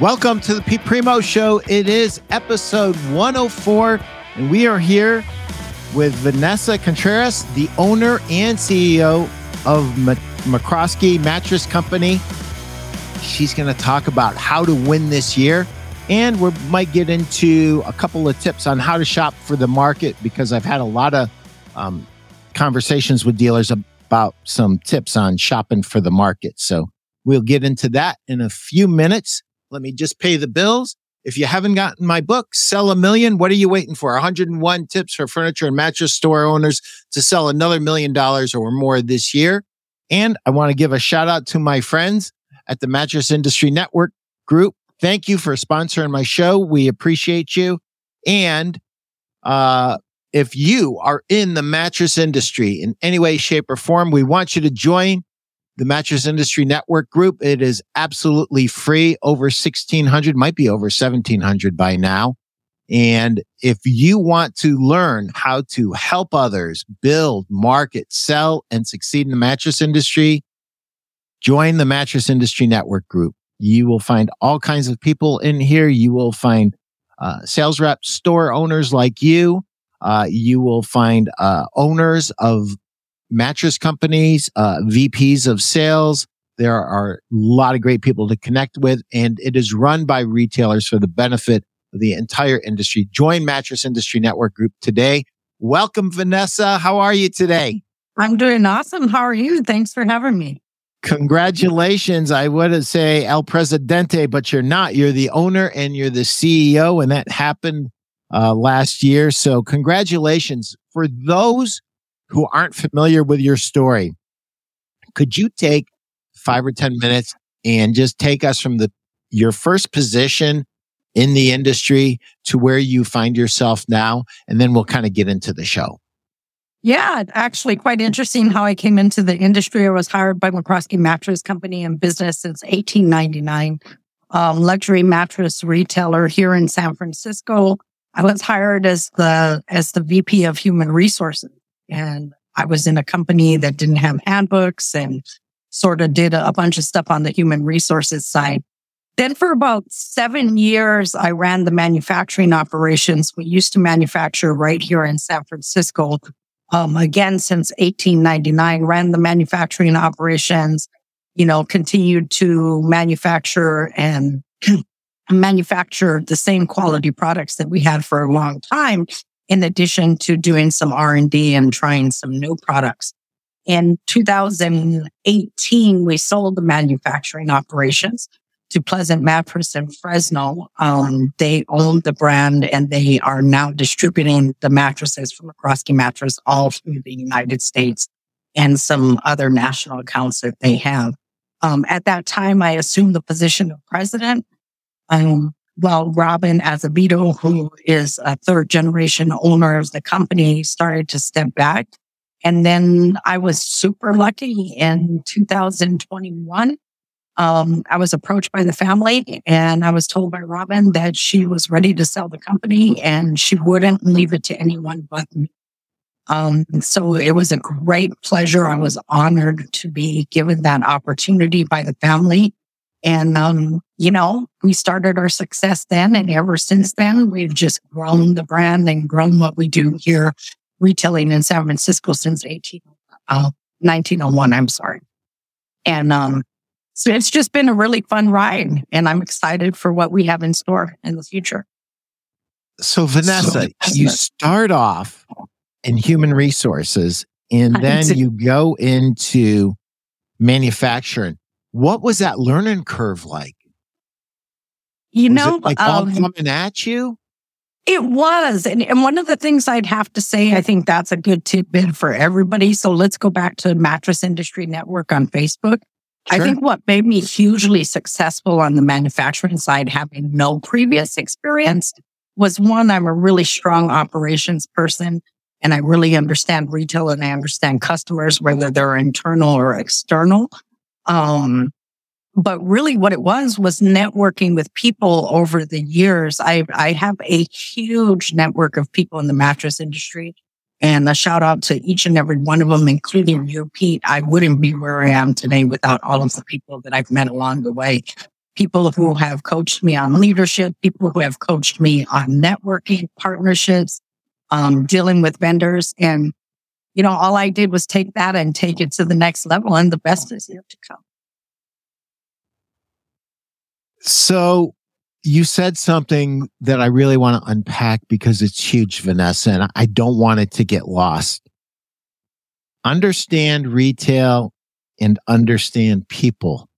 Welcome to the Pete Primeau Show. It is episode 104, and we are here with Vanessa Contreras, the owner and CEO of McRoskey Mattress Company. She's going to talk about how to win this year, and we might get into a couple of tips on how to shop for the market, because I've had a lot of conversations with dealers about some tips on shopping for the market. So we'll get into that in a few minutes. Let me just pay the bills. If you haven't gotten my book, Sell a Million, what are you waiting for? 101 tips for furniture and mattress store owners to sell another $1 million or more this year. And I want to give a shout out to my friends at the Mattress Industry Network Group. Thank you for sponsoring my show. We appreciate you. And if you are in the mattress industry in any way, shape, or form, we want you to join the Mattress Industry Network Group. It is absolutely free, over 1,600, might be over 1,700 by now. And if you want to learn how to help others build, market, sell, and succeed in the mattress industry, join the Mattress Industry Network Group. You will find all kinds of people in here. You will find sales reps, store owners like you. You will find owners of mattress companies, VPs of sales. There are a lot of great people to connect with, and it is run by retailers for the benefit of the entire industry. Join Mattress Industry Network Group today. Welcome, Vanessa. How are you today? I'm doing awesome. How are you? Thanks for having me. Congratulations. I would say El Presidente, but you're not. You're the owner and you're the CEO, and that happened last year. So congratulations. For those who aren't familiar with your story, could you take 5 or 10 minutes and just take us from your first position in the industry to where you find yourself now, and then we'll kind of get into the show? Yeah, actually quite interesting how I came into the industry. I was hired by McRoskey Mattress Company, in business since 1899, luxury mattress retailer here in San Francisco. I was hired as the VP of Human Resources. And I was in a company that didn't have handbooks and sort of did a bunch of stuff on the human resources side. Then for about 7 years, I ran the manufacturing operations. We used to manufacture right here in San Francisco. Again, since 1899, ran the manufacturing operations, continued to manufacture and manufacture the same quality products that we had for a long time, in addition to doing some R&D and trying some new products. In 2018, we sold the manufacturing operations to Pleasant Mattress in Fresno. They own the brand, and they are now distributing the mattresses from McRoskey Mattress all through the United States and some other national accounts that they have. At that time, I assumed the position of president. Well, Robin Azevedo, who is a third-generation owner of the company, started to step back. And then I was super lucky in 2021. I was approached by the family, and I was told by Robin that she was ready to sell the company and she wouldn't leave it to anyone but me. So it was a great pleasure. I was honored to be given that opportunity by the family. And, we started our success then. And ever since then, we've just grown the brand and grown what we do here, retailing in San Francisco since 1901. And so it's just been a really fun ride. And I'm excited for what we have in store in the future. So, Vanessa, you start off in human resources, and then you go into manufacturing. What was that learning curve like? Was it like all coming at you? It was. And one of the things I'd have to say, I think that's a good tidbit for everybody. So let's go back to Mattress Industry Network on Facebook. Sure. I think what made me hugely successful on the manufacturing side, having no previous experience, was one, I'm a really strong operations person, and I really understand retail and I understand customers, whether they're internal or external. But really what it was networking with people over the years. I have a huge network of people in the mattress industry, and a shout out to each and every one of them, including you, Pete. I wouldn't be where I am today without all of the people that I've met along the way. people who have coached me on leadership, people who have coached me on networking, partnerships, dealing with vendors. And, you know, all I did was take that and take it to the next level, and the best is yet to come. So you said something that I really want to unpack because it's huge, Vanessa, and I don't want it to get lost. Understand retail and understand people.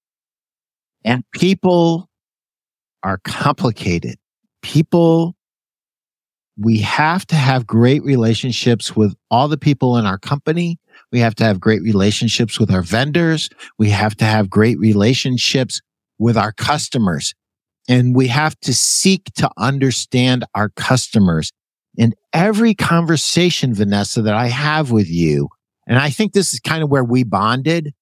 And people are complicated. People, we have to have great relationships with all the people in our company. We have to have great relationships with our vendors. We have to have great relationships with our customers. And we have to seek to understand our customers. And every conversation, Vanessa, that I have with you, and I think this is kind of where we bonded,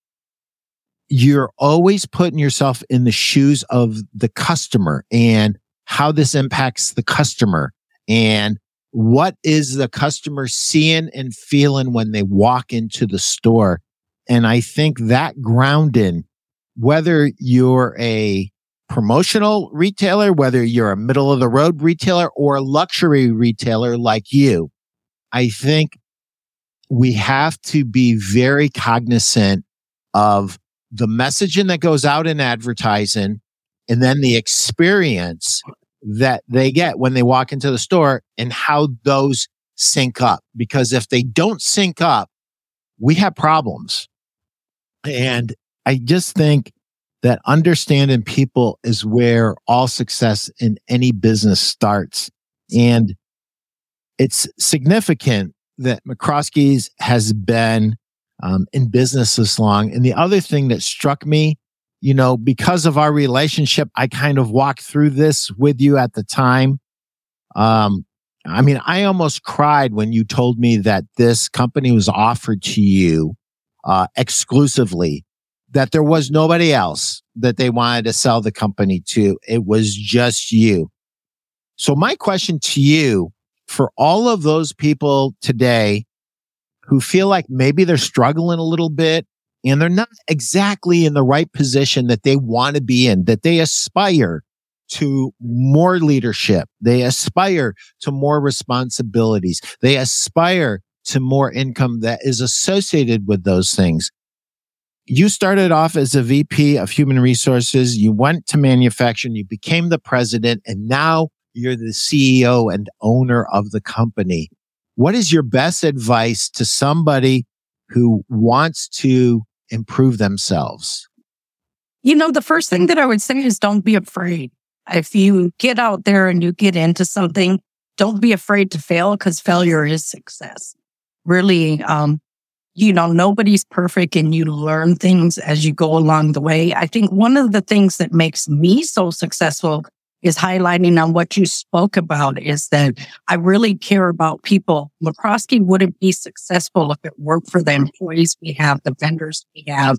you're always putting yourself in the shoes of the customer and how this impacts the customer and what is the customer seeing and feeling when they walk into the store. And I think that grounding, whether you're a promotional retailer, whether you're a middle of the road retailer or a luxury retailer like you, I think we have to be very cognizant of the messaging that goes out in advertising, and then the experience that they get when they walk into the store and how those sync up. Because if they don't sync up, we have problems. And I just think that understanding people is where all success in any business starts. And it's significant that McRoskey's has been in business this long. And the other thing that struck me, you know, because of our relationship, I kind of walked through this with you at the time. I mean, I almost cried when you told me that this company was offered to you exclusively, that there was nobody else that they wanted to sell the company to. It was just you. So my question to you, for all of those people today who feel like maybe they're struggling a little bit and they're not exactly in the right position that they want to be in, that they aspire to more leadership, they aspire to more responsibilities, they aspire to more income that is associated with those things. You started off as a VP of human resources, you went to manufacturing, you became the president, and now you're the CEO and owner of the company. What is your best advice to somebody who wants to improve themselves? You know, the first thing that I would say is don't be afraid. If you get out there and you get into something, don't be afraid to fail, because failure is success. Really, you know, nobody's perfect and you learn things as you go along the way. I think one of the things that makes me so successful is highlighting on what you spoke about, is that I really care about people. McRoskey wouldn't be successful if it weren't for the employees we have, the vendors we have,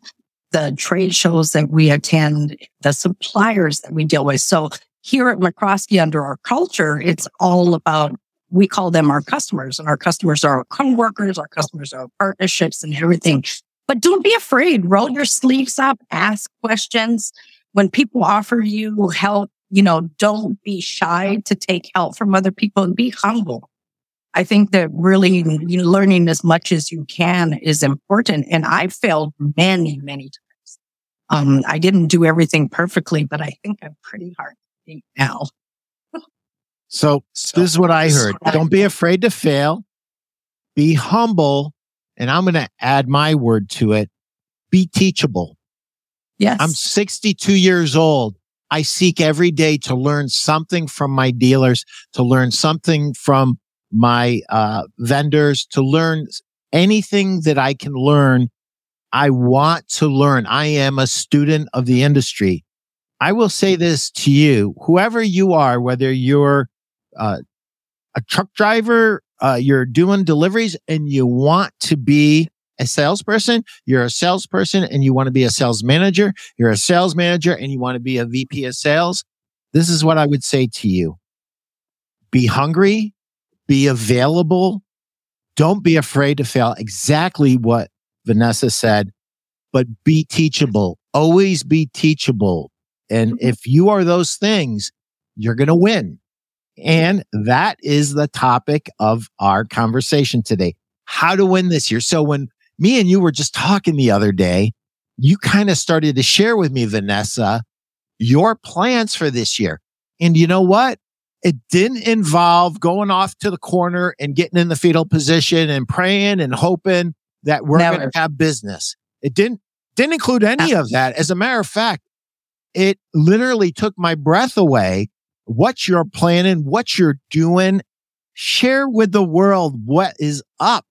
the trade shows that we attend, the suppliers that we deal with. So here at McRoskey, under our culture, it's all about, we call them our customers, and our customers are our coworkers, our customers are our partnerships and everything. But don't be afraid. Roll your sleeves up, ask questions. When people offer you help, you know, don't be shy to take help from other people and be humble. I think that really learning as much as you can is important. And I failed many, many times. I didn't do everything perfectly, but I think I'm pretty hard to beat now. So this is what I heard. Don't be afraid to fail. Be humble. And I'm going to add my word to it. Be teachable. Yes. I'm 62 years old. I seek every day to learn something from my dealers, to learn something from my vendors, to learn anything that I can learn. I want to learn. I am a student of the industry. I will say this to you, whoever you are, whether you're a truck driver, you're doing deliveries and you want to be a salesperson, you're a salesperson and you want to be a sales manager, you're a sales manager and you want to be a VP of sales, this is what I would say to you. Be hungry, be available, don't be afraid to fail, exactly what Vanessa said, but be teachable. Always be teachable. And if you are those things, you're going to win. And that is the topic of our conversation today. How to win this year. So when me and you were just talking the other day, you kind of started to share with me, Vanessa, your plans for this year. And you know what? It didn't involve going off to the corner and getting in the fetal position and praying and hoping that we're going to have business. It didn't include any of that. As a matter of fact, it literally took my breath away. What you're planning, what you're doing, share with the world what is up.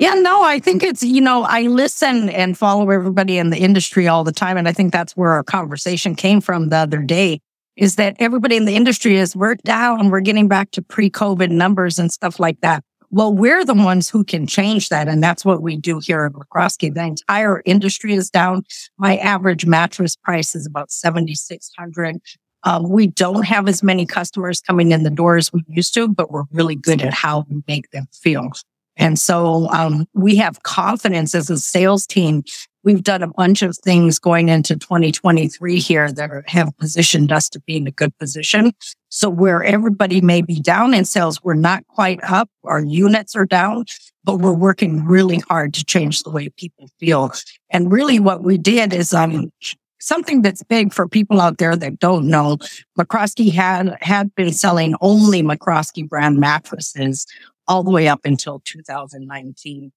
Yeah, no, I think it's, I listen and follow everybody in the industry all the time. And I think that's where our conversation came from the other day, is that everybody in the industry is, we're down, we're getting back to pre-COVID numbers and stuff like that. Well, we're the ones who can change that. And that's what we do here at McRoskey. The entire industry is down. My average mattress price is about $7,600. We don't have as many customers coming in the door as we used to, but we're really good at how we make them feel. And so we have confidence as a sales team. We've done a bunch of things going into 2023 here that have positioned us to be in a good position. So where everybody may be down in sales, we're not quite up. Our units are down, but we're working really hard to change the way people feel. And really what we did is something that's big for people out there that don't know. McRoskey had been selling only McRoskey brand mattresses all the way up until 2019.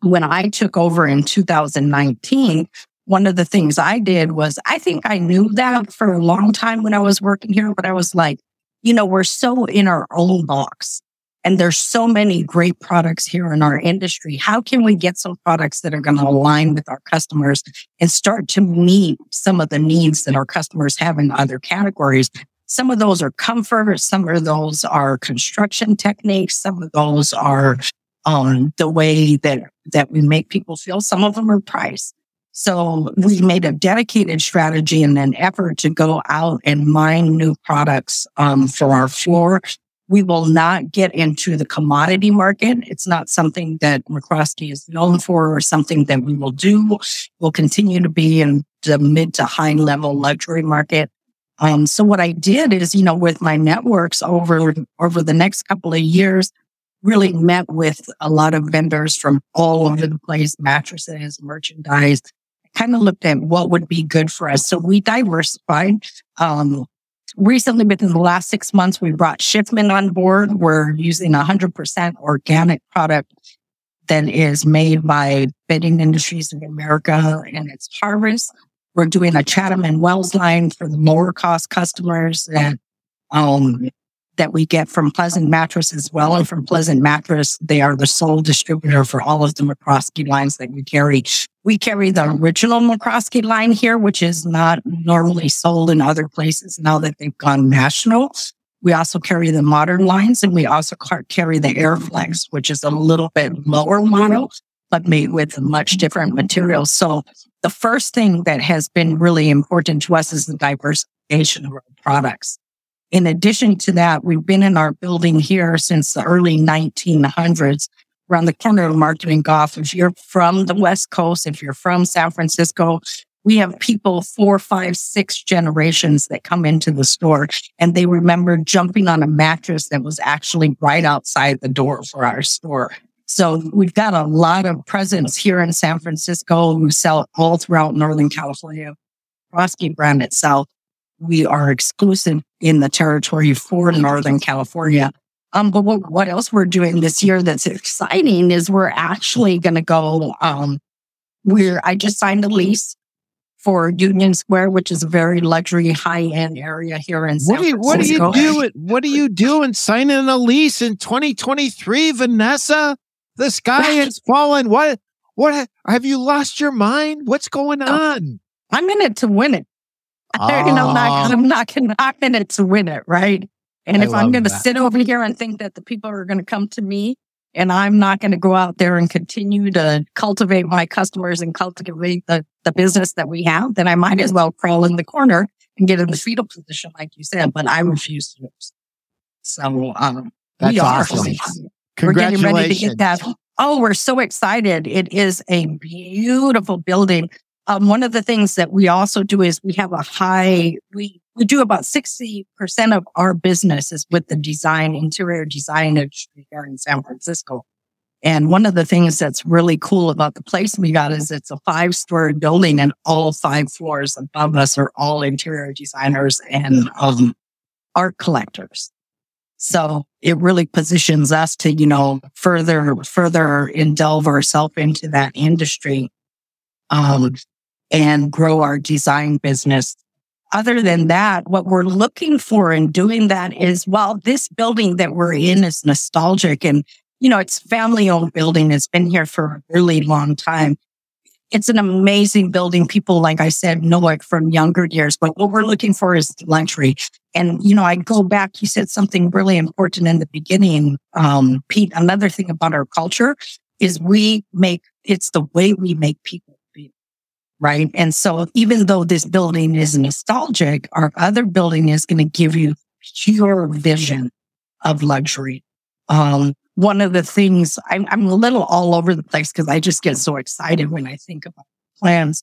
When I took over in 2019, one of the things I did was, I think I knew that for a long time when I was working here, but I was like, we're so in our own box and there's so many great products here in our industry. How can we get some products that are going to align with our customers and start to meet some of the needs that our customers have in other categories? Some of those are comfort. Some of those are construction techniques. Some of those are the way that we make people feel. Some of them are price. So we made a dedicated strategy and an effort to go out and mine new products for our floor. We will not get into the commodity market. It's not something that McRoskey is known for or something that we will do. We'll continue to be in the mid to high level luxury market. So what I did is, with my networks over the next couple of years, really met with a lot of vendors from all over the place, mattresses, merchandise. I kind of looked at what would be good for us. So we diversified. Recently, within the last 6 months, we brought Shiffman on board. We're using 100% organic product that is made by Bedding Industries of America, and it's Harvest. We're doing a Chatham and Wells line for the lower cost customers that we get from Pleasant Mattress as well. And from Pleasant Mattress, they are the sole distributor for all of the McRoskey lines that we carry. We carry the original McRoskey line here, which is not normally sold in other places now that they've gone national. We also carry the modern lines, and we also carry the AirFlex, which is a little bit lower model, but made with much different materials. So the first thing that has been really important to us is the diversification of our products. In addition to that, we've been in our building here since the early 1900s, around the corner of Market and Goff. If you're from the West Coast, if you're from San Francisco, we have people 4, 5, 6 generations that come into the store, and they remember jumping on a mattress that was actually right outside the door for our store. So we've got a lot of presence here in San Francisco. We sell all throughout Northern California. McRoskey brand itself, we are exclusive in the territory for Northern California. But what else we're doing this year that's exciting is we're actually going to go, I just signed a lease for Union Square, which is a very luxury, high-end area here in San Francisco. What are you doing signing a lease in 2023, Vanessa? The sky is falling. What have you lost your mind? What's going on? I'm in it to win it. I'm in it to win it, right? And if I'm going to sit over here and think that the people are going to come to me, and I'm not going to go out there and continue to cultivate my customers and cultivate the business that we have, then I might as well crawl in the corner and get in the fetal position, like you said. But I refuse to. So that's awesome. We're getting ready to get that. Oh, we're so excited. It is a beautiful building. One of the things that we also do is we have a high, we do about 60% of our business is with the design, interior design industry here in San Francisco. And one of the things that's really cool about the place we got is it's a 5-story building, and all 5 floors above us are all interior designers and art collectors. So it really positions us to, you know, further delve ourselves into that industry, and grow our design business. Other than that, what we're looking for in doing that is, well, this building that we're in is nostalgic, and, you know, it's a family-owned building. It's been here for a really long time. It's an amazing building. People, like I said, know it from younger years, but what we're looking for is luxury. And, you know, I go back, you said something really important in the beginning, Pete. Another thing about our culture is it's the way we make people feel, right? And so even though this building is nostalgic, our other building is going to give you pure vision of luxury. One of the things, I'm a little all over the place because I just get so excited when I think about plans.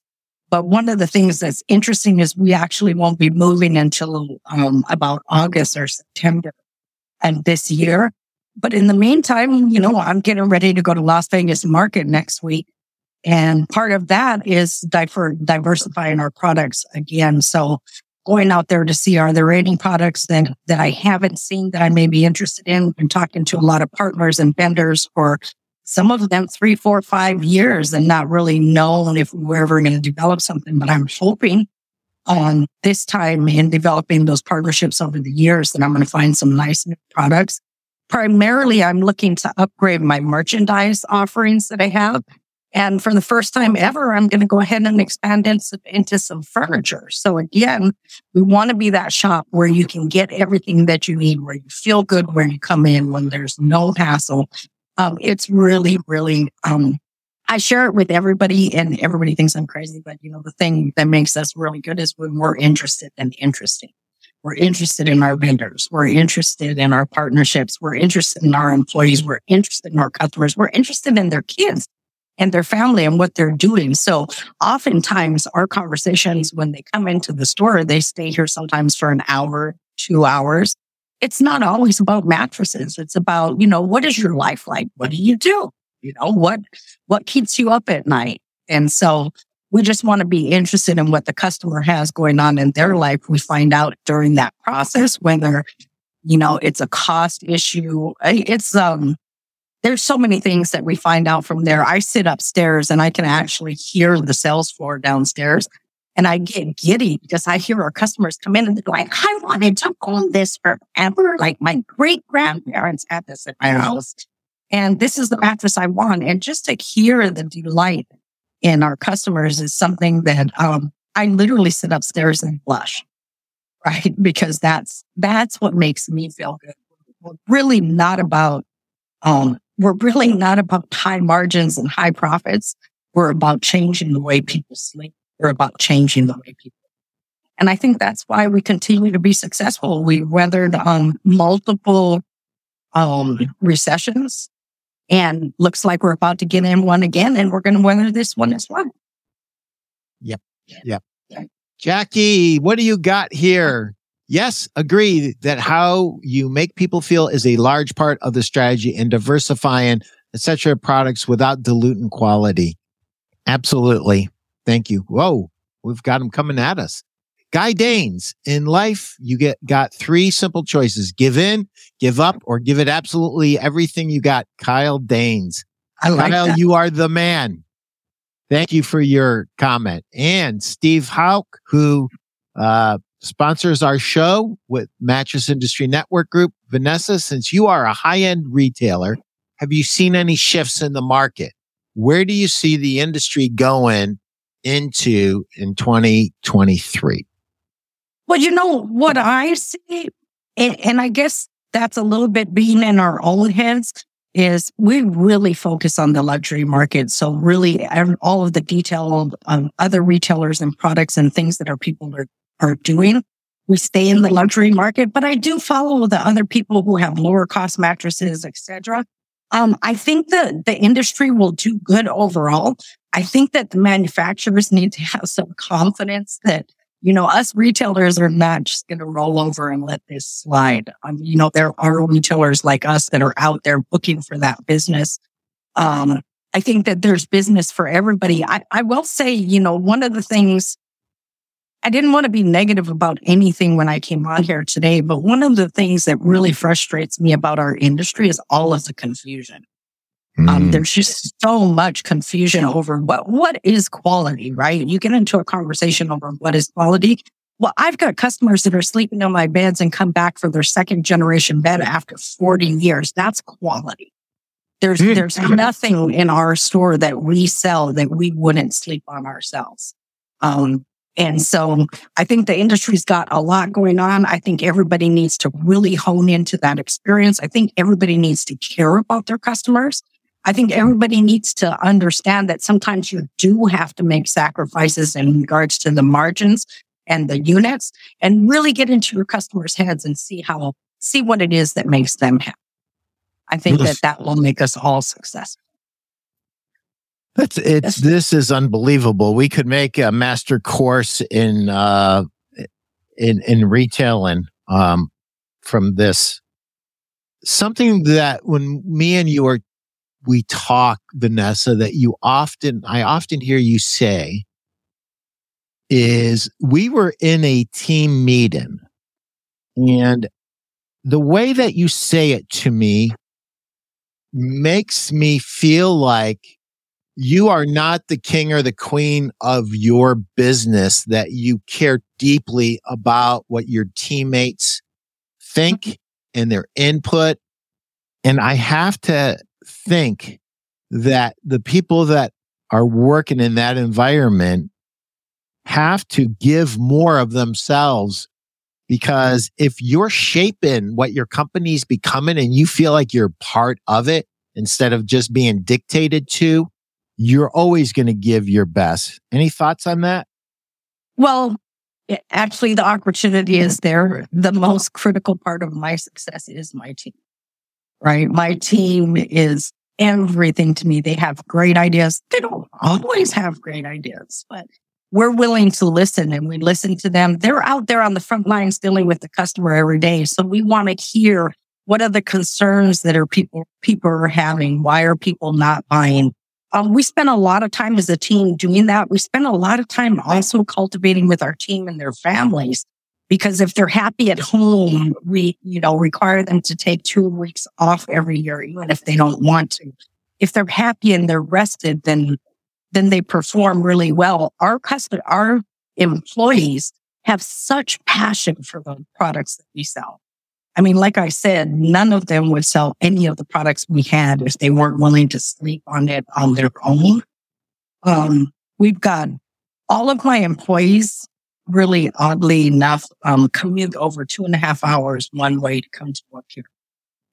But one of the things that's interesting is we actually won't be moving until about August or September of this year. But in the meantime, you know, I'm getting ready to go to Las Vegas Market next week. And part of that is diversifying our products again. So going out there to see, are there any products that I haven't seen that I may be interested in? I'm talking to a lot of partners and vendors for some of them 3, 4, 5 years and not really knowing if we're ever going to develop something. But I'm hoping on this time in developing those partnerships over the years that I'm going to find some nice new products. Primarily, I'm looking to upgrade my merchandise offerings that I have. And for the first time ever, I'm going to go ahead and expand into some furniture. So again, we want to be that shop where you can get everything that you need, where you feel good, where you come in, when there's no hassle. It's really, really, I share it with everybody, and everybody thinks I'm crazy, but you know, the thing that makes us really good is when we're interested and interesting. We're interested in our vendors. We're interested in our partnerships. We're interested in our employees. We're interested in our customers. We're interested in their kids and their family and what they're doing. So oftentimes our conversations, when they come into the store, they stay here sometimes for an hour, 2 hours. It's not always about mattresses. It's about, you know, what is your life like? What do? You know, what keeps you up at night? And so we just want to be interested in what the customer has going on in their life. We find out during that process whether, you know, it's a cost issue. It's, there's so many things that we find out from there. I sit upstairs and I can actually hear the sales floor downstairs, and I get giddy because I hear our customers come in and they're like, I wanted to own this forever. Like my great grandparents had this at my house, and this is the mattress I want. And just to hear the delight in our customers is something that, I literally sit upstairs and blush, right? Because that's what makes me feel good. We're really not about high margins and high profits. We're about changing the way people sleep. We're about changing the way people. And I think that's why we continue to be successful. We weathered multiple recessions, and looks like we're about to get in one again, and we're going to weather this one as well. Yep. Jackie, what do you got here? Yes, agree that how you make people feel is a large part of the strategy in diversifying, et cetera, products without diluting quality. Absolutely. Thank you. Whoa, we've got them coming at us. Guy Danes, in life, you got 3 simple choices. Give in, give up, or give it absolutely everything you got. Kyle Danes. I like Kyle, that. You are the man. Thank you for your comment. And Steve Hauck, who sponsors our show with Mattress Industry Network Group. Vanessa, since you are a high-end retailer, have you seen any shifts in the market? Where do you see the industry going into in 2023? Well, you know, what I see, and I guess that's a little bit being in our own heads, is we really focus on the luxury market. So really all of the detailed other retailers and products and things that our people are doing. We stay in the luxury market, but I do follow the other people who have lower cost mattresses, etc. I think the industry will do good overall. I think that the manufacturers need to have some confidence that, you know, us retailers are not just going to roll over and let this slide. You know, there are retailers like us that are out there looking for that business. I think that there's business for everybody. I will say, you know, one of the things, I didn't want to be negative about anything when I came on here today, but one of the things that really frustrates me about our industry is all of the confusion. There's just so much confusion over what is quality, right? You get into a conversation over what is quality. Well, I've got customers that are sleeping on my beds and come back for their second generation bed after 40 years. That's quality. There's nothing in our store that we sell that we wouldn't sleep on ourselves. And so I think the industry's got a lot going on. I think everybody needs to really hone into that experience. I think everybody needs to care about their customers. I think everybody needs to understand that sometimes you do have to make sacrifices in regards to the margins and the units, and really get into your customers' heads and see what it is that makes them happy. I think that will make us all successful. This is unbelievable. We could make a master course in retailing from this. Something that when me and you we talk, Vanessa, that I often hear you say is, we were in a team meeting, and the way that you say it to me makes me feel like you are not the king or the queen of your business, that you care deeply about what your teammates think and their input. And I have to think that the people that are working in that environment have to give more of themselves, because if you're shaping what your company's becoming and you feel like you're part of it instead of just being dictated to, you're always going to give your best. Any thoughts on that? Well, actually, the opportunity is there. The most critical part of my success is my team, right? My team is everything to me. They have great ideas. They don't always have great ideas, but we're willing to listen, and we listen to them. They're out there on the front lines dealing with the customer every day. So we want to hear, what are the concerns that are people are having? Why are people not buying? We spend a lot of time as a team doing that. We spend a lot of time also cultivating with our team and their families, because if they're happy at home, we, you know, require them to take 2 weeks off every year, even if they don't want to. If they're happy and they're rested, then they perform really well. Our employees have such passion for the products that we sell. I mean, like I said, none of them would sell any of the products we had if they weren't willing to sleep on it on their own. We've got all of my employees, really oddly enough, commute over 2.5 hours one way to come to work here.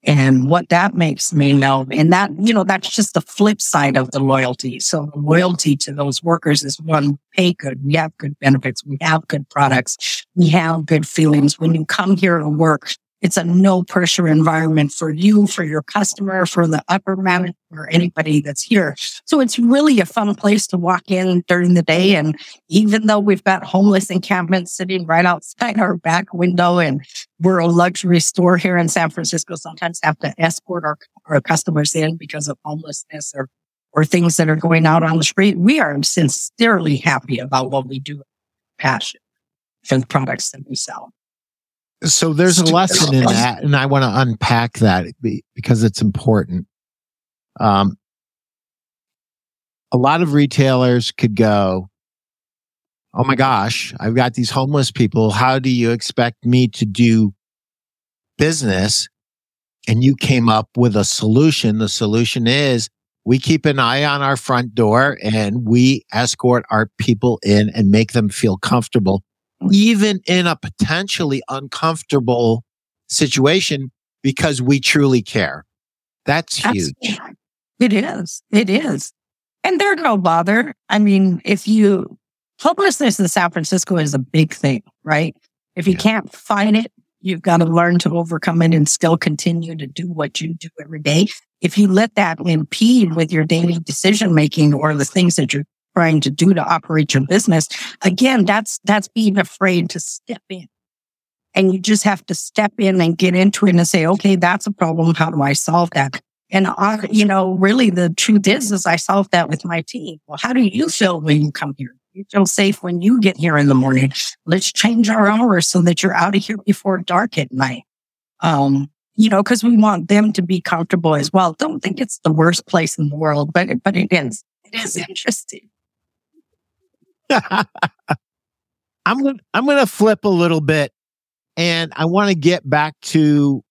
And what that makes me know, and that, you know, that's just the flip side of the loyalty. So the loyalty to those workers is, one, we pay good, we have good benefits, we have good products, we have good feelings. When you come here to work, it's a no-pressure environment for you, for your customer, for the upper manager, or anybody that's here. So it's really a fun place to walk in during the day. And even though we've got homeless encampments sitting right outside our back window, and we're a luxury store here in San Francisco, sometimes have to escort our customers in because of homelessness or things that are going out on the street, we are sincerely happy about what we do, passion for the products that we sell. So there's a lesson in that, and I want to unpack that because it's important. A lot of retailers could go, oh my gosh, I've got these homeless people. How do you expect me to do business? And you came up with a solution. The solution is, we keep an eye on our front door and we escort our people in and make them feel comfortable, even in a potentially uncomfortable situation, because we truly care. That's huge. Absolutely. It is. And they're no bother. I mean, homelessness in San Francisco is a big thing, right? If you can't fight it, you've got to learn to overcome it and still continue to do what you do every day. if you let that impede with your daily decision-making or the things that you're trying to do to operate your business, again, that's being afraid to step in. And you just have to step in and get into it and say, okay, that's a problem. How do I solve that? And, really the truth is I solved that with my team. Well, how do you feel when you come here? You feel safe when you get here in the morning. Let's change our hours so that you're out of here before dark at night. Because we want them to be comfortable as well. Don't think it's the worst place in the world, but it is. It is interesting. I'm gonna flip a little bit, and I want to get back to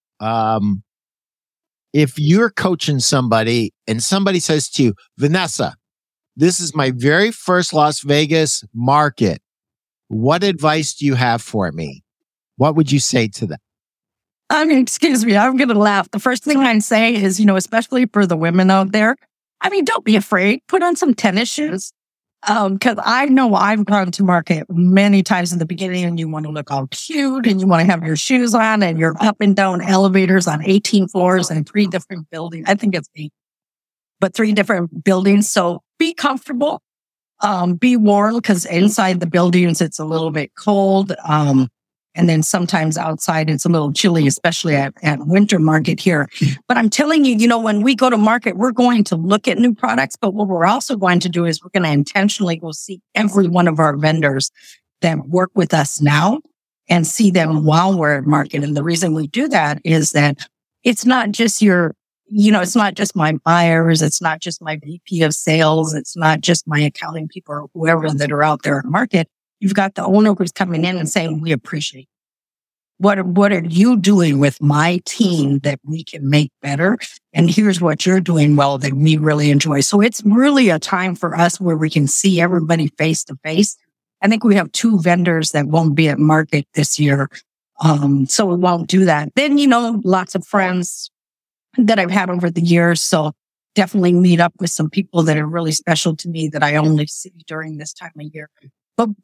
if you're coaching somebody and somebody says to you, Vanessa, this is my very first Las Vegas market. What advice do you have for me? What would you say to them? Excuse me, I'm going to laugh. The first thing I'd say is, especially for the women out there, don't be afraid. Put on some tennis shoes. Because I know I've gone to market many times in the beginning, and you want to look all cute and you want to have your shoes on, and you're up and down elevators on 18 floors and 3 different buildings. I think it's 8, but 3 different buildings. So be comfortable, be warm, because inside the buildings, it's a little bit cold. And then sometimes outside, it's a little chilly, especially at winter market here. But I'm telling you, when we go to market, we're going to look at new products. But what we're also going to do is we're going to intentionally go see every one of our vendors that work with us now and see them while we're at market. And the reason we do that is that it's not just it's not just my buyers. It's not just my VP of sales. It's not just my accounting people or whoever that are out there at market. You've got the owner who's coming in and saying, we appreciate it. What are you doing with my team that we can make better? And here's what you're doing well that we really enjoy. So it's really a time for us where we can see everybody face to face. I think we have 2 vendors that won't be at market this year. So we won't do that. Then, lots of friends that I've had over the years. So definitely meet up with some people that are really special to me that I only see during this time of year.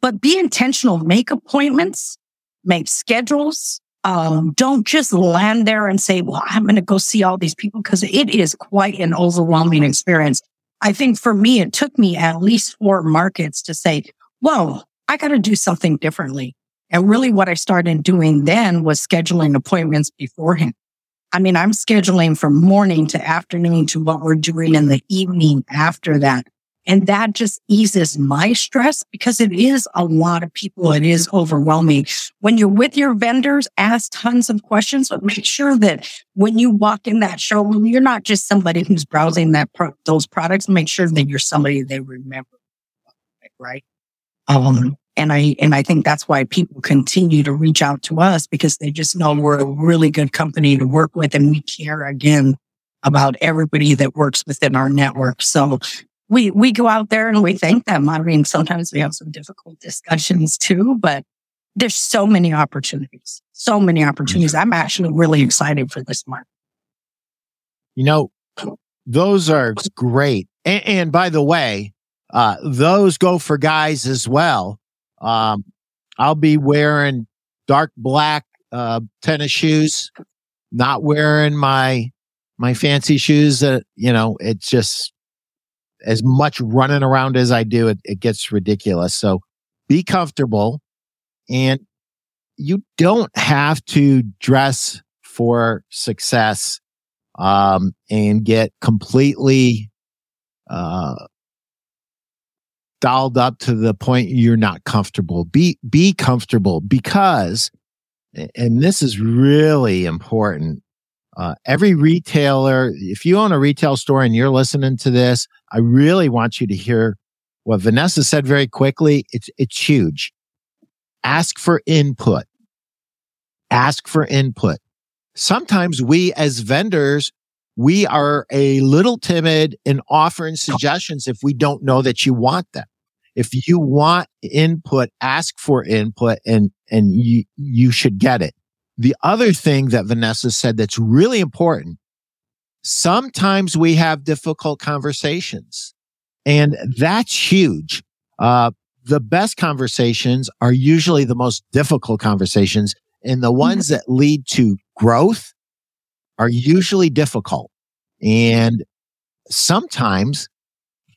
But be intentional. Make appointments, make schedules. Don't just land there and say, well, I'm going to go see all these people, because it is quite an overwhelming experience. I think for me, it took me at least 4 markets to say, whoa, I got to do something differently. And really what I started doing then was scheduling appointments beforehand. I'm scheduling from morning to afternoon to what we're doing in the evening after that. And that just eases my stress, because it is a lot of people. It is overwhelming. When you're with your vendors, ask tons of questions, but make sure that when you walk in that showroom, you're not just somebody who's browsing those products. Make sure that you're somebody they remember, right? And I think that's why people continue to reach out to us, because they just know we're a really good company to work with, and we care again about everybody that works within our network. So we go out there and we thank them. Sometimes we have some difficult discussions too, but there's so many opportunities. I'm actually really excited for this market. Those are great. And by the way, those go for guys as well. I'll be wearing dark black tennis shoes, not wearing my fancy shoes. It's just as much running around as I do, it gets ridiculous. So be comfortable, and you don't have to dress for success and get completely dolled up to the point you're not comfortable. Be comfortable, because, and this is really important, every retailer, if you own a retail store and you're listening to this, I really want you to hear what Vanessa said very quickly. It's huge. Ask for input. Sometimes we as vendors, we are a little timid in offering suggestions if we don't know that you want them. If you want input, ask for input, and you should get it. The other thing that Vanessa said that's really important, sometimes we have difficult conversations, and that's huge. The best conversations are usually the most difficult conversations, and the ones that lead to growth are usually difficult. And sometimes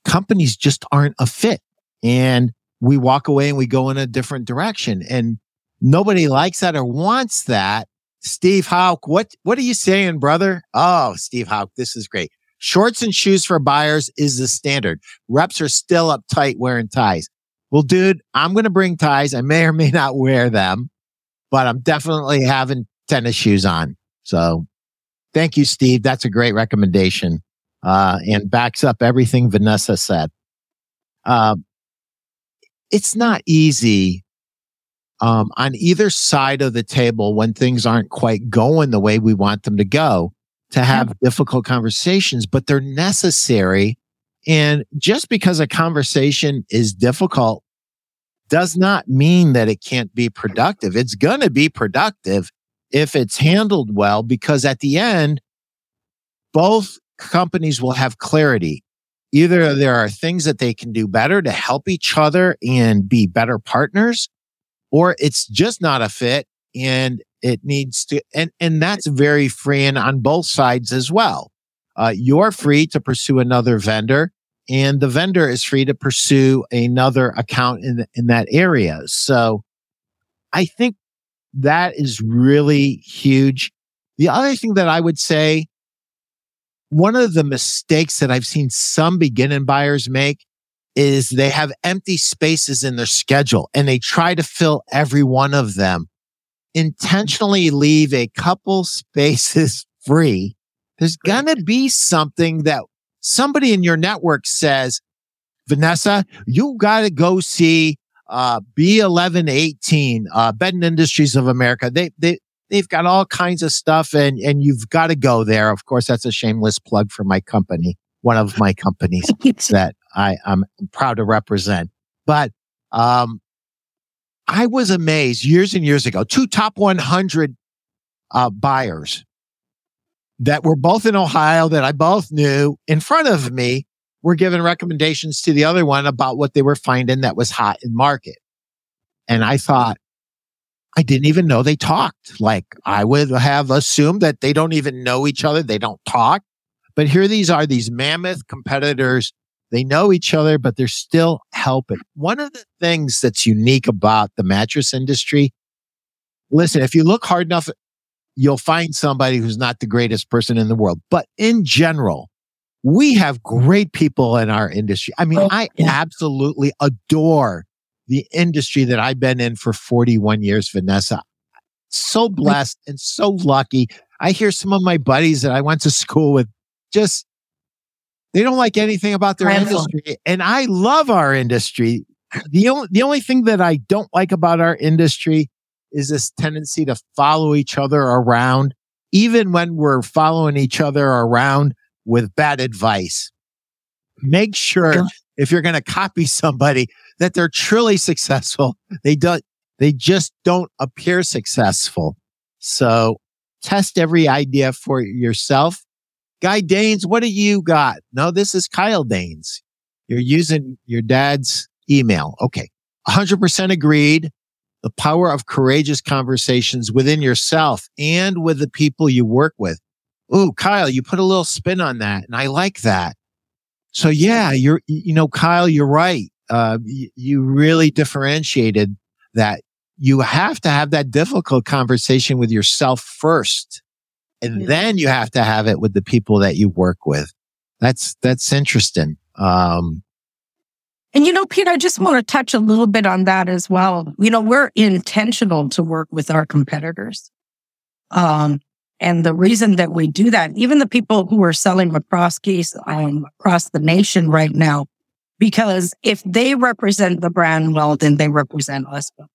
companies just aren't a fit. And we walk away and we go in a different direction. And nobody likes that or wants that. Steve Hauck, what are you saying, brother? Oh, Steve Hauck, this is great. Shorts and shoes for buyers is the standard. Reps are still uptight wearing ties. Well, dude, I'm going to bring ties. I may or may not wear them, but I'm definitely having tennis shoes on. So thank you, Steve. That's a great recommendation and backs up everything Vanessa said. It's not easy on either side of the table when things aren't quite going the way we want them to go to have difficult conversations, but they're necessary. And just because a conversation is difficult does not mean that it can't be productive. It's going to be productive if it's handled well, because at the end, both companies will have clarity. Either there are things that they can do better to help each other and be better partners, or it's just not a fit and it needs to, and that's very freeing on both sides as well. You're free to pursue another vendor and the vendor is free to pursue another account in that area. So I think that is really huge. The other thing that I would say, one of the mistakes that I've seen some beginning buyers make is they have empty spaces in their schedule and they try to fill every one of them. Intentionally leave a couple spaces free. There's going to be something that somebody in your network says, Vanessa, you got to go see B1118, Bedding Industries of America. They've got all kinds of stuff and you've got to go there. Of course, that's a shameless plug for my company, one of my companies that I'm proud to represent. But I was amazed years and years ago, two top 100 buyers that were both in Ohio that I both knew in front of me were giving recommendations to the other one about what they were finding that was hot in market. And I thought, I didn't even know they talked. Like I would have assumed that they don't even know each other. They don't talk. But here these are, these mammoth competitors. They know each other, but they're still helping. One of the things that's unique about the mattress industry, listen, if you look hard enough, you'll find somebody who's not the greatest person in the world. But in general, we have great people in our industry. I mean, I absolutely adore the industry that I've been in for 41 years, Vanessa. So blessed and so lucky. I hear some of my buddies that I went to school with just... they don't like anything about their industry. And I love our industry. The only thing that I don't like about our industry is this tendency to follow each other around, even when we're following each other around with bad advice. Make sure if you're going to copy somebody that they're truly successful. They just don't appear successful. So test every idea for yourself. Guy Danes, what do you got? No, this is Kyle Danes. You're using your dad's email. Okay. 100% agreed. The power of courageous conversations within yourself and with the people you work with. Ooh, Kyle, you put a little spin on that. And I like that. So yeah, Kyle, you're right. You really differentiated that you have to have that difficult conversation with yourself first. And then you have to have it with the people that you work with. That's interesting. And Pete, I just want to touch a little bit on that as well. We're intentional to work with our competitors. And the reason that we do that, even the people who are selling McRoskey's across the nation right now, because if they represent the brand well, then they represent us well.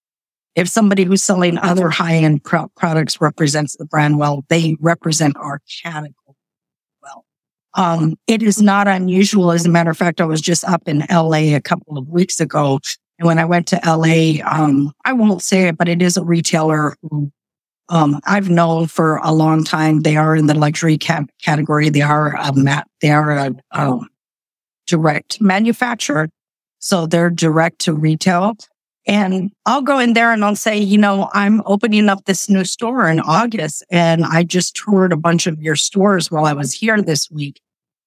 If somebody who's selling other high-end products represents the brand well, they represent our category well. It is not unusual. As a matter of fact, I was just up in LA a couple of weeks ago. And when I went to LA, I won't say it, but it is a retailer who I've known for a long time. They are in the luxury category. They are a direct manufacturer. So they're direct to retail. And I'll go in there and I'll say, you know, I'm opening up this new store in August and I just toured a bunch of your stores while I was here this week.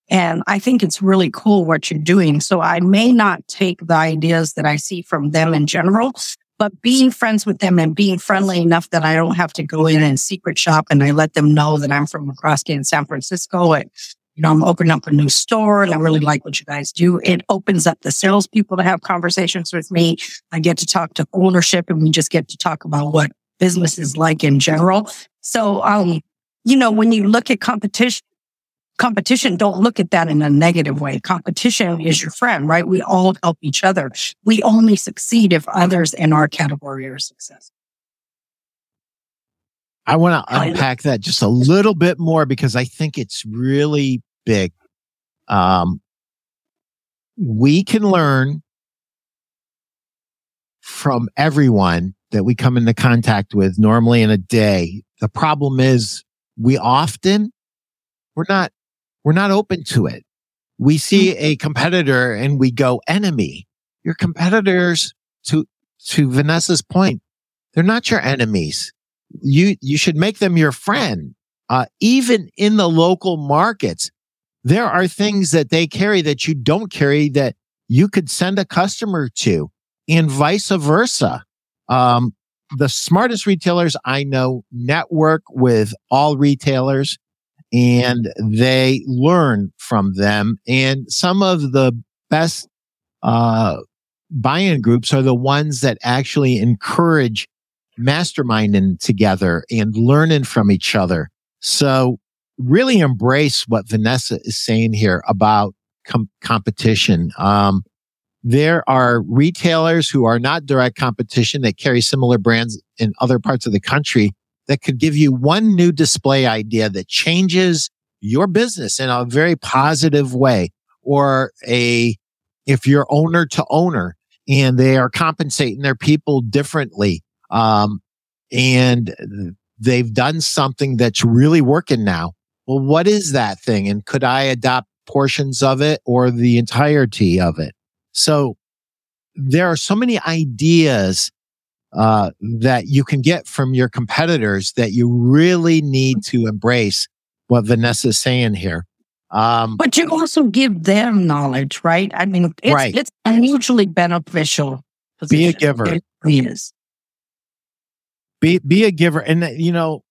And I think it's really cool what you're doing. So I may not take the ideas that I see from them in general, but being friends with them and being friendly enough that I don't have to go in and secret shop and I let them know that I'm from McRoskey in San Francisco and, you know, I'm opening up a new store and I really like what you guys do. It opens up the salespeople to have conversations with me. I get to talk to ownership and we just get to talk about what business is like in general. So, you know, when you look at competition, don't look at that in a negative way. Competition is your friend, right? We all help each other. We only succeed if others in our category are successful. I want to unpack that just a little bit more because I think it's really big. We can learn from everyone that we come into contact with normally in a day. The problem is we're not open to it. We see a competitor and we go enemy. Your competitors, to Vanessa's point, they're not your enemies. You should make them your friend. Even in the local markets, there are things that they carry that you don't carry that you could send a customer to, and vice versa. The smartest retailers I know network with all retailers, and they learn from them. And some of the best buy-in groups are the ones that actually encourage masterminding together and learning from each other. So really embrace what Vanessa is saying here about competition. There are retailers who are not direct competition that carry similar brands in other parts of the country that could give you one new display idea that changes your business in a very positive way. Or if you're owner to owner and they are compensating their people differently, and they've done something that's really working now. Well, what is that thing? And could I adopt portions of it or the entirety of it? So there are so many ideas, that you can get from your competitors that you really need to embrace what Vanessa's saying here. But you also give them knowledge, right? I mean, it's a mutually beneficial position. Be a giver. It is. Be a giver. And, you know,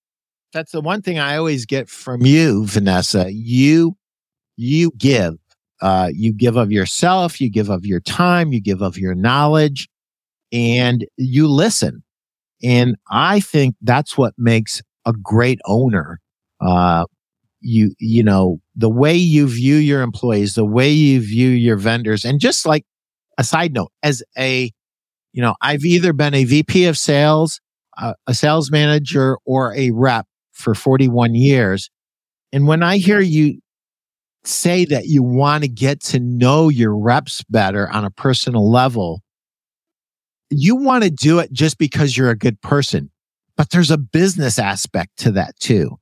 that's the one thing I always get from you, Vanessa. You give. You give of yourself. You give of your time. You give of your knowledge. And you listen. And I think that's what makes a great owner. You know, the way you view your employees, the way you view your vendors. And just like a side note, as a, you know, I've either been a VP of sales, a sales manager, or a rep for 41 years. And when I hear you say that you want to get to know your reps better on a personal level, you want to do it just because you're a good person, but there's a business aspect to that too.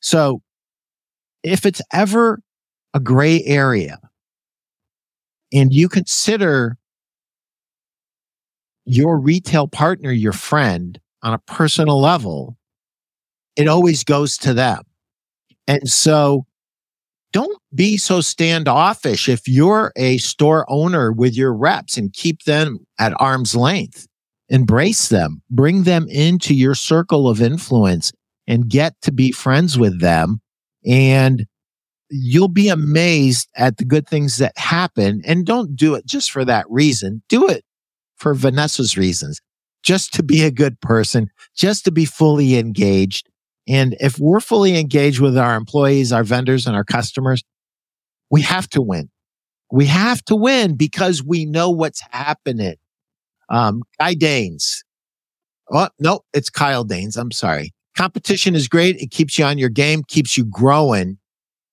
So if it's ever a gray area and you consider your retail partner your friend, on a personal level, it always goes to them. And so don't be so standoffish if you're a store owner with your reps, and keep them at arm's length. Embrace them. Bring them into your circle of influence and get to be friends with them. And you'll be amazed at the good things that happen. And don't do it just for that reason. Do it for Vanessa's reasons. Just to be a good person, just to be fully engaged. And if we're fully engaged with our employees, our vendors, and our customers, we have to win. We have to win because we know what's happening. Guy Danes. Oh, no, it's Kyle Danes. I'm sorry. Competition is great. It keeps you on your game, keeps you growing.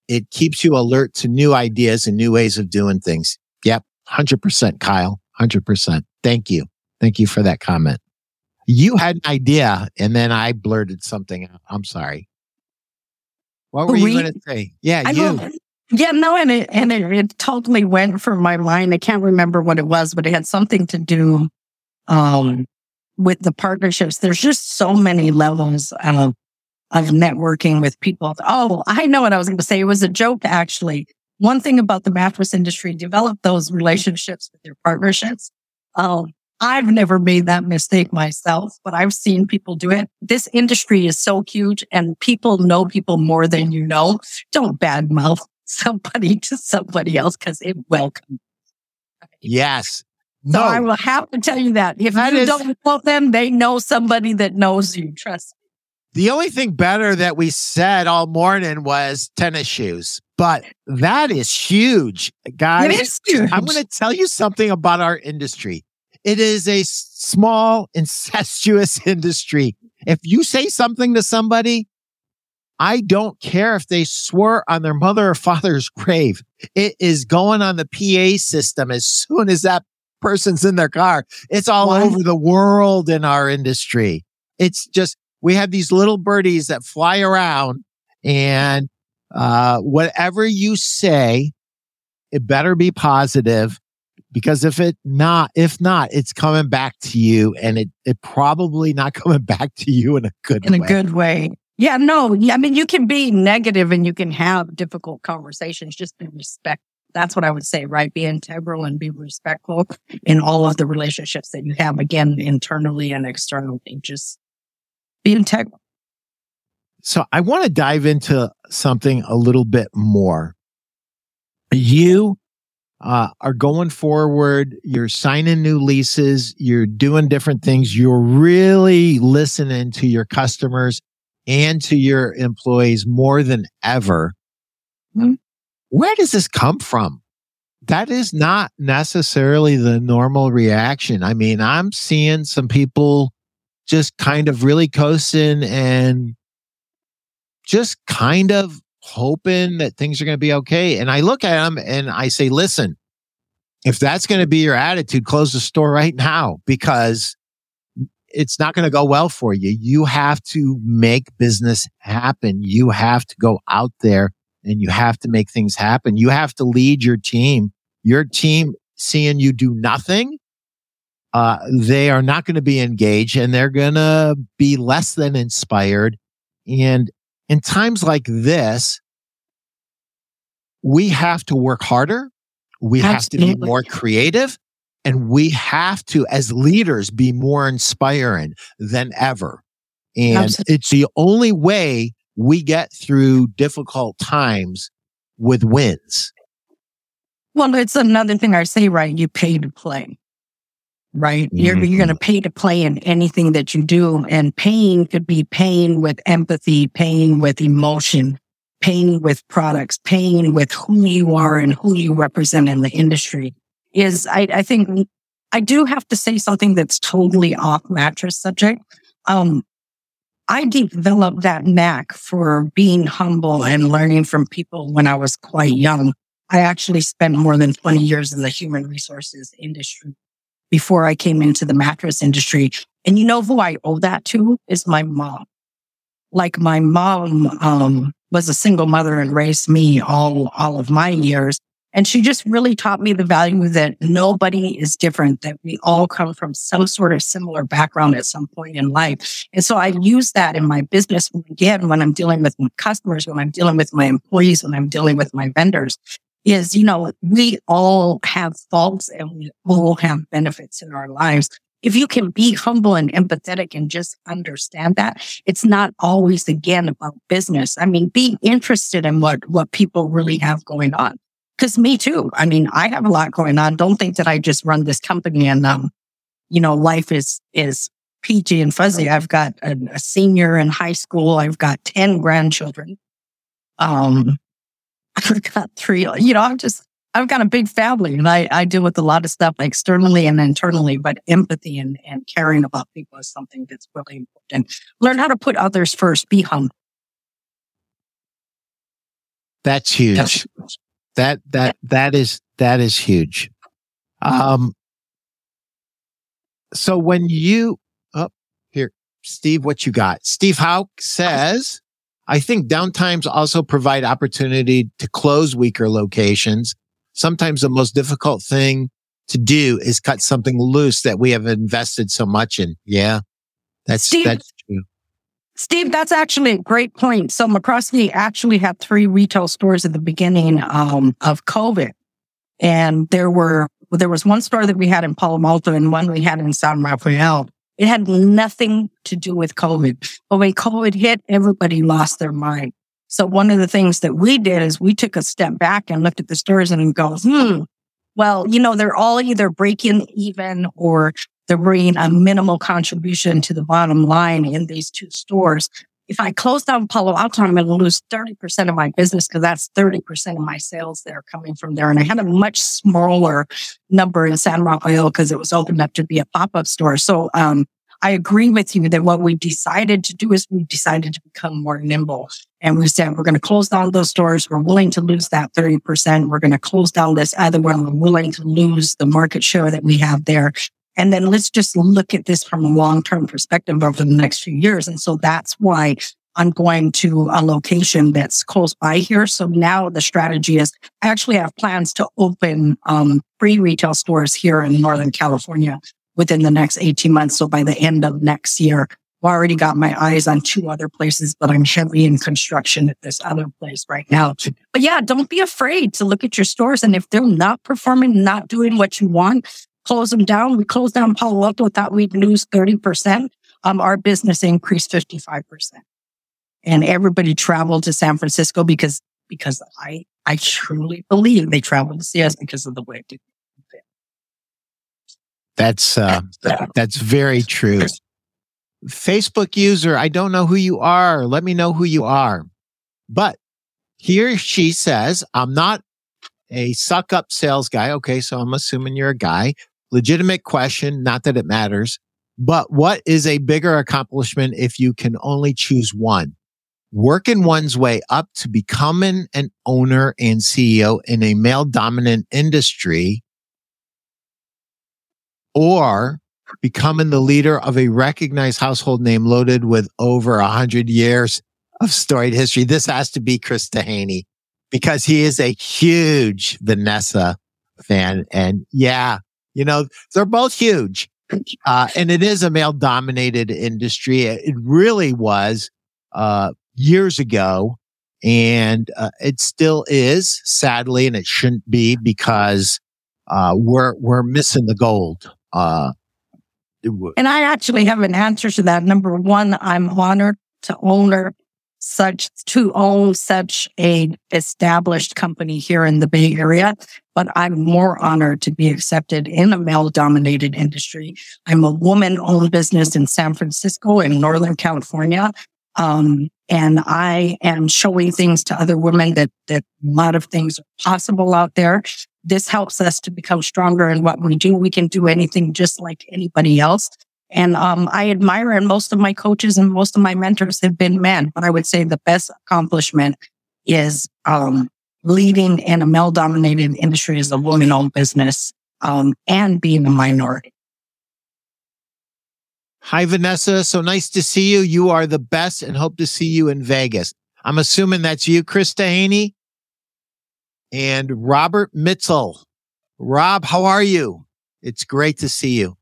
It keeps you alert to new ideas and new ways of doing things. Yep. 100%, Kyle. 100%. Thank you. Thank you for that comment. You had an idea, and then I blurted something out. I'm sorry. What were you going to say? Yeah, it totally went from my mind. I can't remember what it was, but it had something to do with the partnerships. There's just so many levels of networking with people. Oh, I know what I was going to say. It was a joke, actually. One thing about the mattress industry, develop those relationships with your partnerships. I've never made that mistake myself, but I've seen people do it. This industry is so huge and people know people more than you know. Don't badmouth somebody to somebody else because it will come. Yes. No. So I will have to tell you that. If that you don't know them, they know somebody that knows you. Trust me. The only thing better that we said all morning was tennis shoes. But that is huge, guys. It is huge. I'm going to tell you something about our industry. It is a small, incestuous industry. If you say something to somebody, I don't care if they swore on their mother or father's grave. It is going on the PA system as soon as that person's in their car. It's all over the world in our industry. It's just, we have these little birdies that fly around, and whatever you say, it better be positive, because if not, it's coming back to you, and it probably not coming back to you in a good way. In a good way. Yeah, no. I mean, you can be negative and you can have difficult conversations. Just be respectful. That's what I would say, right? Be integral and be respectful in all of the relationships that you have, again, internally and externally. Just be integral. So I want to dive into something a little bit more. You are going forward. You're signing new leases. You're doing different things. You're really listening to your customers and to your employees more than ever. Mm-hmm. Where does this come from? That is not necessarily the normal reaction. I mean, I'm seeing some people just kind of really coasting and just kind of hoping that things are going to be okay. And I look at them and I say, listen, if that's going to be your attitude, close the store right now, because it's not going to go well for you. You have to make business happen. You have to go out there and you have to make things happen. You have to lead your team. Your team seeing you do nothing, they are not going to be engaged, and they're going to be less than inspired. And in times like this, we have to work harder. We Absolutely. Have to be more creative, and we have to, as leaders, be more inspiring than ever. And Absolutely. It's the only way we get through difficult times with wins. Well, it's another thing I say, right? You pay to play. Right? You're going to pay to play in anything that you do. And paying could be paying with empathy, paying with emotion, paying with products, paying with who you are and who you represent in the industry. I think I do have to say something that's totally off mattress subject. I developed that knack for being humble and learning from people when I was quite young. I actually spent more than 20 years in the human resources industry before I came into the mattress industry. And you know who I owe that to is my mom. Like, my mom was a single mother and raised me all of my years. And she just really taught me the value that nobody is different, that we all come from some sort of similar background at some point in life. And so I use that in my business, again, when I'm dealing with my customers, when I'm dealing with my employees, when I'm dealing with my vendors. Is, you know, we all have faults and we all have benefits in our lives. If you can be humble and empathetic and just understand that, it's not always, again, about business. I mean, be interested in what people really have going on. Because me too. I mean, I have a lot going on. Don't think that I just run this company and, you know, life is peachy and fuzzy. I've got a senior in high school. I've got 10 grandchildren. I've got 3, you know, I've got a big family, and I deal with a lot of stuff externally and internally, but empathy and caring about people is something that's really important. Learn how to put others first. Be humble. That's huge. That's huge. That is huge. So when you, here, Steve, what you got? Steve Hauck says, I think downtimes also provide opportunity to close weaker locations. Sometimes the most difficult thing to do is cut something loose that we have invested so much in. Yeah, that's true. Steve, that's actually a great point. So McRoskey actually had 3 retail stores at the beginning of COVID. And there was one store that we had in Palo Alto and one we had in San Rafael. It had nothing to do with COVID. But when COVID hit, everybody lost their mind. So one of the things that we did is we took a step back and looked at the stores and go, well, you know, they're all either breaking even or they're bringing a minimal contribution to the bottom line in these 2 stores. If I close down Palo Alto, I'm going to lose 30% of my business because that's 30% of my sales that are coming from there. And I had a much smaller number in San Rafael because it was opened up to be a pop-up store. So I agree with you that what we decided to do is we decided to become more nimble. And we said, we're going to close down those stores. We're willing to lose that 30%. We're going to close down this other one. We're willing to lose the market share that we have there. And then let's just look at this from a long-term perspective over the next few years. And so that's why I'm going to a location that's close by here. So now the strategy is I actually have plans to open 3 retail stores here in Northern California within the next 18 months. So by the end of next year, I've already got my eyes on 2 other places, but I'm heavy in construction at this other place right now. But yeah, don't be afraid to look at your stores. And if they're not performing, not doing what you want, close them down. We closed down Palo Alto, thought we'd lose 30%. Our business increased 55%. And everybody traveled to San Francisco because I truly believe they traveled to see us because of the way it did. That's very true. Facebook user, I don't know who you are. Let me know who you are. But here she says, I'm not a suck-up sales guy. Okay, so I'm assuming you're a guy. Legitimate question, not that it matters. But what is a bigger accomplishment if you can only choose one? Working one's way up to becoming an owner and CEO in a male-dominant industry, or becoming the leader of a recognized household name loaded with over 100 years of storied history. This has to be Chris Tahaney because he is a huge Vanessa fan. And yeah, you know, they're both huge. And it is a male-dominated industry. It really was years ago. And it still is, sadly, and it shouldn't be because we're missing the gold. And I actually have an answer to that. Number one, I'm honored to own such a established company here in the Bay Area, but I'm more honored to be accepted in a male-dominated industry. I'm a woman-owned business in San Francisco and Northern California. And I am showing things to other women that a lot of things are possible out there. This helps us to become stronger in what we do. We can do anything just like anybody else. And I admire, and most of my coaches and most of my mentors have been men. But I would say the best accomplishment is leading in a male-dominated industry as a woman-owned business and being a minority. Hi, Vanessa. So nice to see you. You are the best and hope to see you in Vegas. I'm assuming that's you, Chris Tahaney. And Robert Mitzel. Rob, how are you? It's great to see you.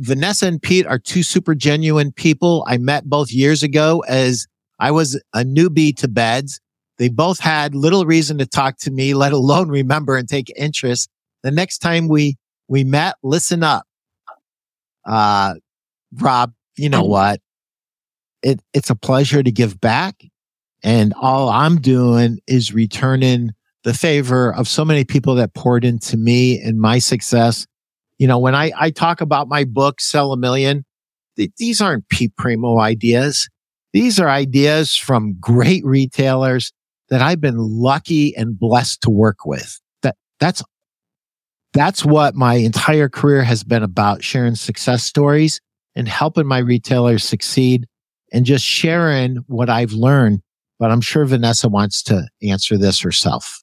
Vanessa and Pete are 2 super genuine people. I met both years ago as I was a newbie to beds. They both had little reason to talk to me, let alone remember and take interest. The next time we met, listen up. Rob, you know what? It's a pleasure to give back. And all I'm doing is returning the favor of so many people that poured into me and my success. You know, when I talk about my book, Sell a Million, these aren't Pete Primeau ideas. These are ideas from great retailers that I've been lucky and blessed to work with. That's what my entire career has been about, sharing success stories and helping my retailers succeed and just sharing what I've learned. But I'm sure Vanessa wants to answer this herself.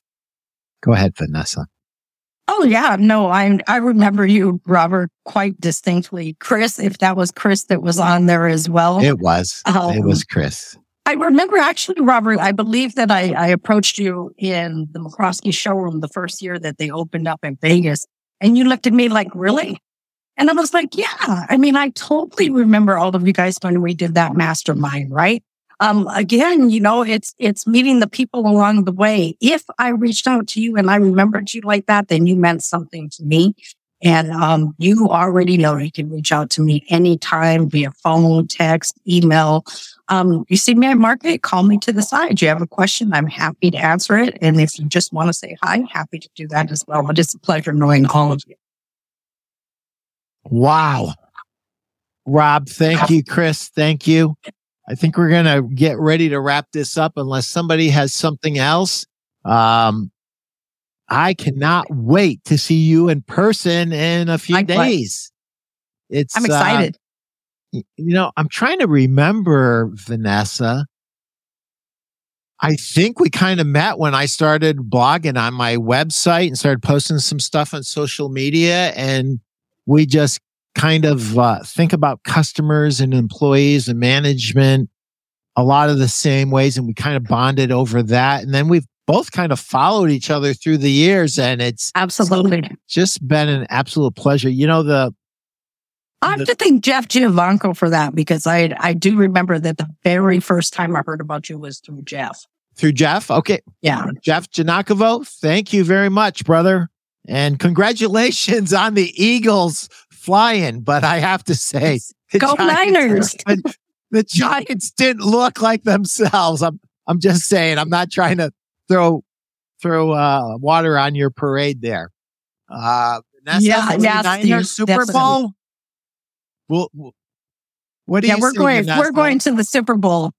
Go ahead, Vanessa. Oh, yeah. No, I remember you, Robert, quite distinctly. Chris, if that was Chris that was on there as well. It was. It was Chris. I remember actually, Robert, I believe that I approached you in the McRoskey showroom the first year that they opened up in Vegas. And you looked at me like, really? And I was like, yeah. I mean, I totally remember all of you guys when we did that mastermind, right? Again, you know, it's meeting the people along the way. If I reached out to you and I remembered you like that, then you meant something to me. And, you already know you can reach out to me anytime via phone, text, email. You see me at market, call me to the side. You have a question, I'm happy to answer it. And if you just want to say hi, happy to do that as well. But it's a pleasure knowing all of you. Wow. Rob, thank you. Chris, thank you. I think we're going to get ready to wrap this up unless somebody has something else. I cannot wait to see you in person in a few days. I'm excited. You know, I'm trying to remember, Vanessa. I think we kind of met when I started blogging on my website and started posting some stuff on social media. And we just kind of think about customers and employees and management a lot of the same ways. And we kind of bonded over that. And then we've both kind of followed each other through the years, and it's absolutely just been an absolute pleasure. You know, I have to thank Jeff Giannacovo for that, because I do remember that the very first time I heard about you was through Jeff. Through Jeff? Okay. Yeah. Jeff Giannacovo, thank you very much, brother. And congratulations on the Eagles flying. But I have to say, go Niners! The Giants didn't look like themselves. I'm just saying, I'm not trying to throw water on your parade there. Vanessa, your Super Bowl. We're going to the Super Bowl.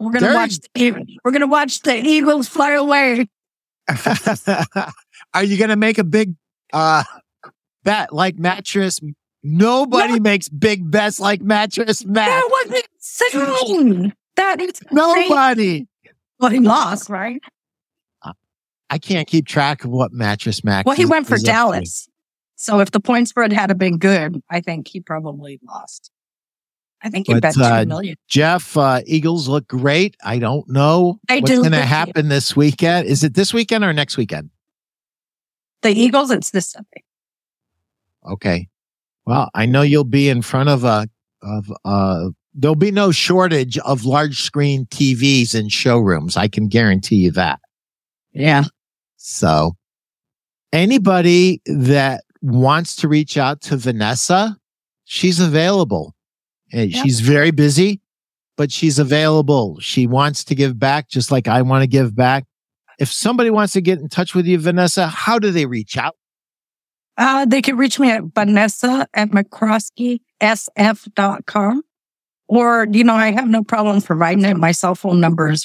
We're going to watch. We're going to watch the Eagles fly away. Are you going to make a big bet like Mattress? Nobody makes big bets like Mattress Mack. That was insane. That is nobody. Well, he lost, right? I can't keep track of what Mattress Mack. Well, he went for Dallas. So if the point spread had been good, I think he probably lost. I think he bet $2 million. Jeff, Eagles look great. I don't know what's going to happen this weekend. Is it this weekend or next weekend? The Eagles, it's this Sunday. Okay. Well, I know you'll be in front of there'll be no shortage of large screen TVs in showrooms. I can guarantee you that. Yeah. So anybody that wants to reach out to Vanessa, she's available. Yeah. She's very busy, but she's available. She wants to give back just like I want to give back. If somebody wants to get in touch with you, Vanessa, how do they reach out? They can reach me at vanessa@mcroskeysf.com. Or, you know, I have no problem providing it. My cell phone number is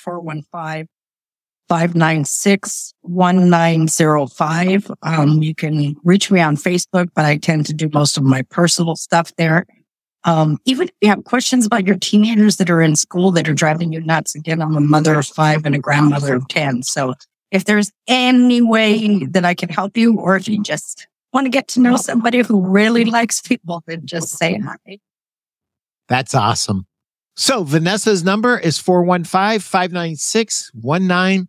415-596-1905. You can reach me on Facebook, but I tend to do most of my personal stuff there. Even if you have questions about your teenagers that are in school that are driving you nuts, again, I'm a mother of 5 and a grandmother of 10. So if there's any way that I can help you, or if you just want to get to know somebody who really likes people, then just say hi. That's awesome. So Vanessa's number is 415-596-1905.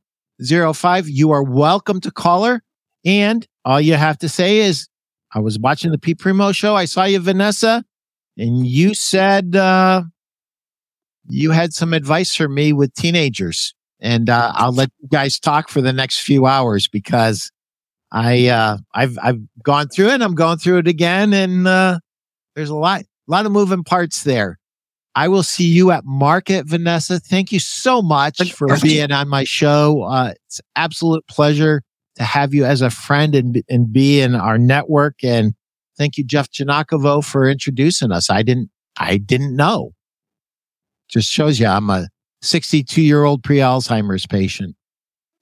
You are welcome to call her. And all you have to say is, I was watching the Pete Primeau show. I saw you, Vanessa, and you said you had some advice for me with teenagers. And I'll let you guys talk for the next few hours, because I've gone through it. I'm going through it again. And there's a lot of moving parts there. I will see you at market, Vanessa. Thank you so much for being on my show. It's an absolute pleasure to have you as a friend and be in our network. And thank you, Jeff Giannacovo, for introducing us. I didn't know. Just shows you I'm a 62-year-old pre-Alzheimer's patient.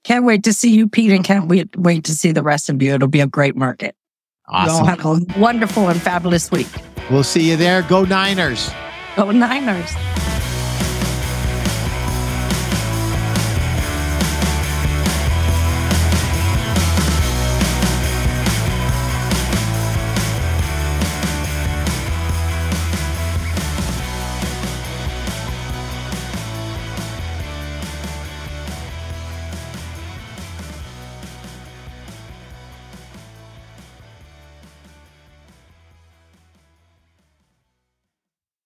Can't wait to see you, Pete, and can't wait to see the rest of you. It'll be a great market. Awesome. You'll have a wonderful and fabulous week. We'll see you there. Go Niners. Go Niners.